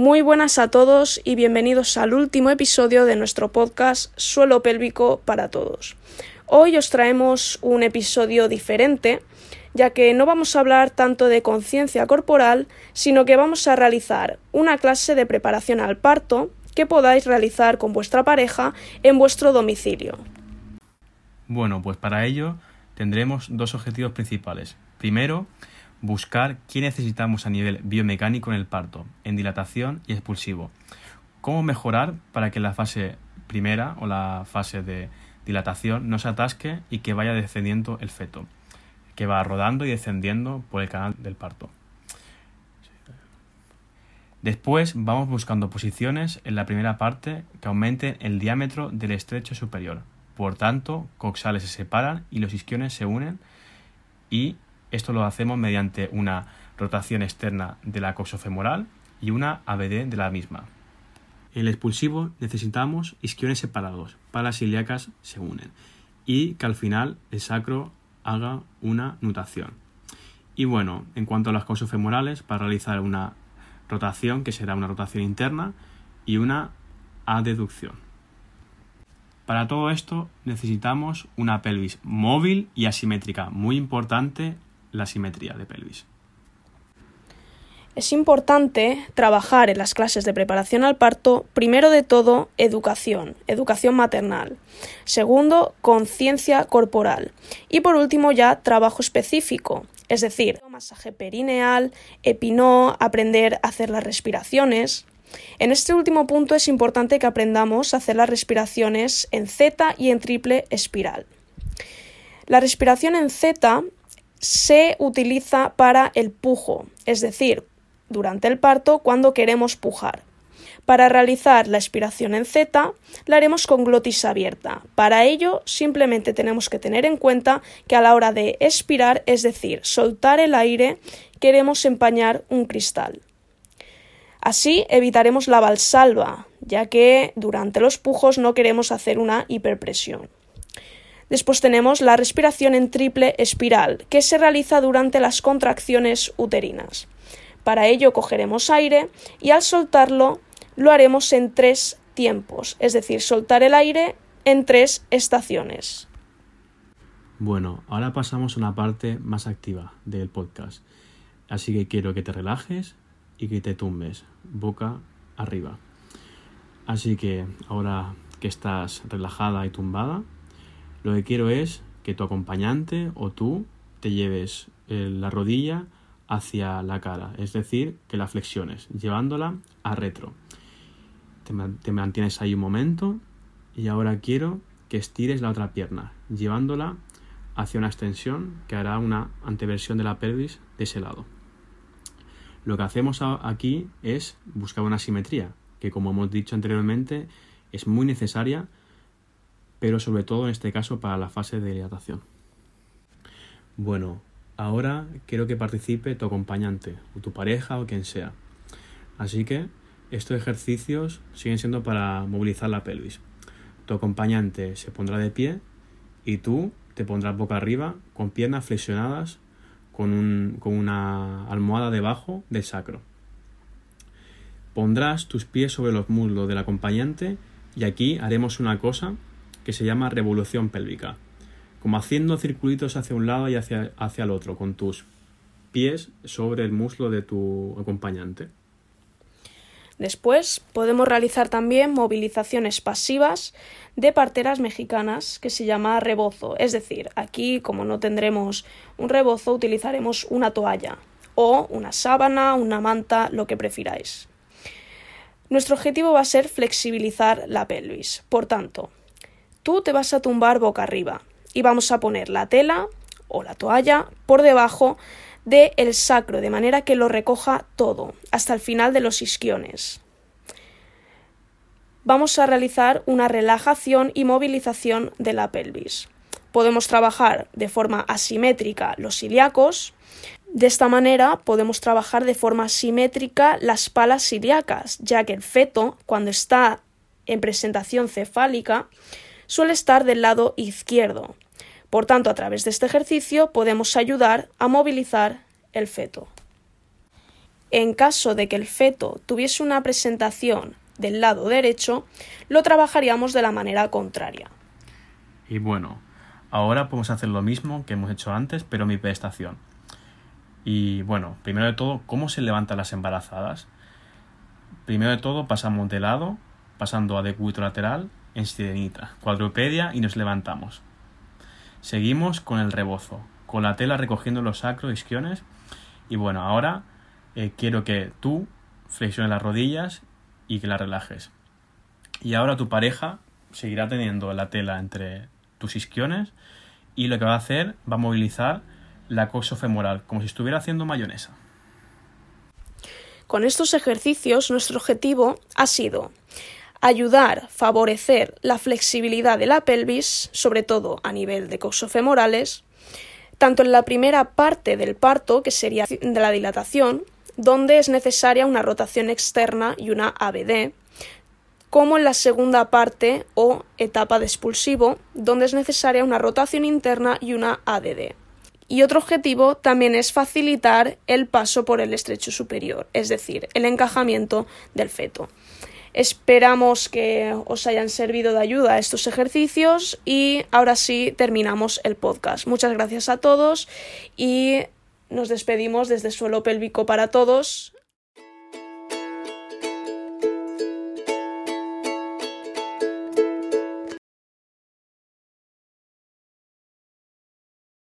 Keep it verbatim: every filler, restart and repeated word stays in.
Muy buenas a todos y bienvenidos al último episodio de nuestro podcast Suelo Pélvico para Todos. Hoy os traemos un episodio diferente, ya que no vamos a hablar tanto de conciencia corporal, sino que vamos a realizar una clase de preparación al parto que podáis realizar con vuestra pareja en vuestro domicilio. Bueno, pues para ello tendremos dos objetivos principales. Primero, buscar qué necesitamos a nivel biomecánico en el parto, en dilatación y expulsivo. Cómo mejorar para que la fase primera o la fase de dilatación no se atasque y que vaya descendiendo el feto, que va rodando y descendiendo por el canal del parto. Después vamos buscando posiciones en la primera parte que aumenten el diámetro del estrecho superior. Por tanto, coxales se separan y los isquiones se unen, y esto lo hacemos mediante una rotación externa de la coxofemoral y una A B D de la misma. En el expulsivo necesitamos isquiones separados, palas ilíacas se unen y que al final el sacro haga una nutación. Y bueno, en cuanto a las coxofemorales, para realizar una rotación, que será una rotación interna y una adeducción. Para todo esto necesitamos una pelvis móvil y asimétrica, muy importante la simetría de pelvis. Es importante trabajar en las clases de preparación al parto, primero de todo, educación, educación maternal. Segundo, conciencia corporal. Y por último ya, trabajo específico, es decir, masaje perineal, epinó, aprender a hacer las respiraciones. En este último punto es importante que aprendamos a hacer las respiraciones en Z y en triple espiral. La respiración en Z se utiliza para el pujo, es decir, durante el parto cuando queremos pujar. Para realizar la expiración en Z la haremos con glotis abierta. Para ello simplemente tenemos que tener en cuenta que a la hora de expirar, es decir, soltar el aire, queremos empañar un cristal. Así evitaremos la Valsalva, ya que durante los pujos no queremos hacer una hiperpresión. Después tenemos la respiración en triple espiral, que se realiza durante las contracciones uterinas. Para ello cogeremos aire y al soltarlo lo haremos en tres tiempos, es decir, soltar el aire en tres estaciones. Bueno, ahora pasamos a una parte más activa del podcast, así que quiero que te relajes y que te tumbes boca arriba. Así que ahora que estás relajada y tumbada, lo que quiero es que tu acompañante o tú te lleves la rodilla hacia la cara, es decir, que la flexiones, llevándola a retro. Te, te mantienes ahí un momento y ahora quiero que estires la otra pierna, llevándola hacia una extensión que hará una anteversión de la pelvis de ese lado. Lo que hacemos aquí es buscar una simetría, que como hemos dicho anteriormente es muy necesaria, pero sobre todo en este caso para la fase de dilatación. Bueno, ahora quiero que participe tu acompañante, o tu pareja, o quien sea. Así que estos ejercicios siguen siendo para movilizar la pelvis. Tu acompañante se pondrá de pie y tú te pondrás boca arriba, con piernas flexionadas, con, un, con una almohada debajo del sacro. Pondrás tus pies sobre los muslos del acompañante y aquí haremos una cosa que se llama revolución pélvica, como haciendo circulitos hacia un lado y hacia, hacia el otro, con tus pies sobre el muslo de tu acompañante. Después podemos realizar también movilizaciones pasivas de parteras mexicanas que se llama rebozo. Es decir, aquí como no tendremos un rebozo utilizaremos una toalla o una sábana, una manta, lo que prefiráis. Nuestro objetivo va a ser flexibilizar la pelvis. Por tanto, tú te vas a tumbar boca arriba y vamos a poner la tela o la toalla por debajo del sacro, de manera que lo recoja todo, hasta el final de los isquiones. Vamos a realizar una relajación y movilización de la pelvis. Podemos trabajar de forma asimétrica los ilíacos. De esta manera podemos trabajar de forma simétrica las palas ilíacas, ya que el feto, cuando está en presentación cefálica, suele estar del lado izquierdo. Por tanto, a través de este ejercicio podemos ayudar a movilizar el feto. En caso de que el feto tuviese una presentación del lado derecho, lo trabajaríamos de la manera contraria. Y bueno, ahora podemos hacer lo mismo que hemos hecho antes, pero en bipedestación. Y bueno, primero de todo, ¿cómo se levantan las embarazadas? Primero de todo pasamos de lado, pasando a decúbito lateral, en sirenita, cuadrupedia y nos levantamos. Seguimos con el rebozo, con la tela recogiendo los sacros, isquiones. Y bueno, ahora eh, quiero que tú flexiones las rodillas y que las relajes. Y ahora tu pareja seguirá teniendo la tela entre tus isquiones y lo que va a hacer va a movilizar la coxofemoral, como si estuviera haciendo mayonesa. Con estos ejercicios, nuestro objetivo ha sido ayudar, favorecer la flexibilidad de la pelvis, sobre todo a nivel de coxofemorales, tanto en la primera parte del parto, que sería de la dilatación, donde es necesaria una rotación externa y una A B D, como en la segunda parte o etapa de expulsivo, donde es necesaria una rotación interna y una A D D. Y otro objetivo también es facilitar el paso por el estrecho superior, es decir, el encajamiento del feto. Esperamos que os hayan servido de ayuda estos ejercicios y ahora sí terminamos el podcast. Muchas gracias a todos y nos despedimos desde Suelo Pélvico para Todos.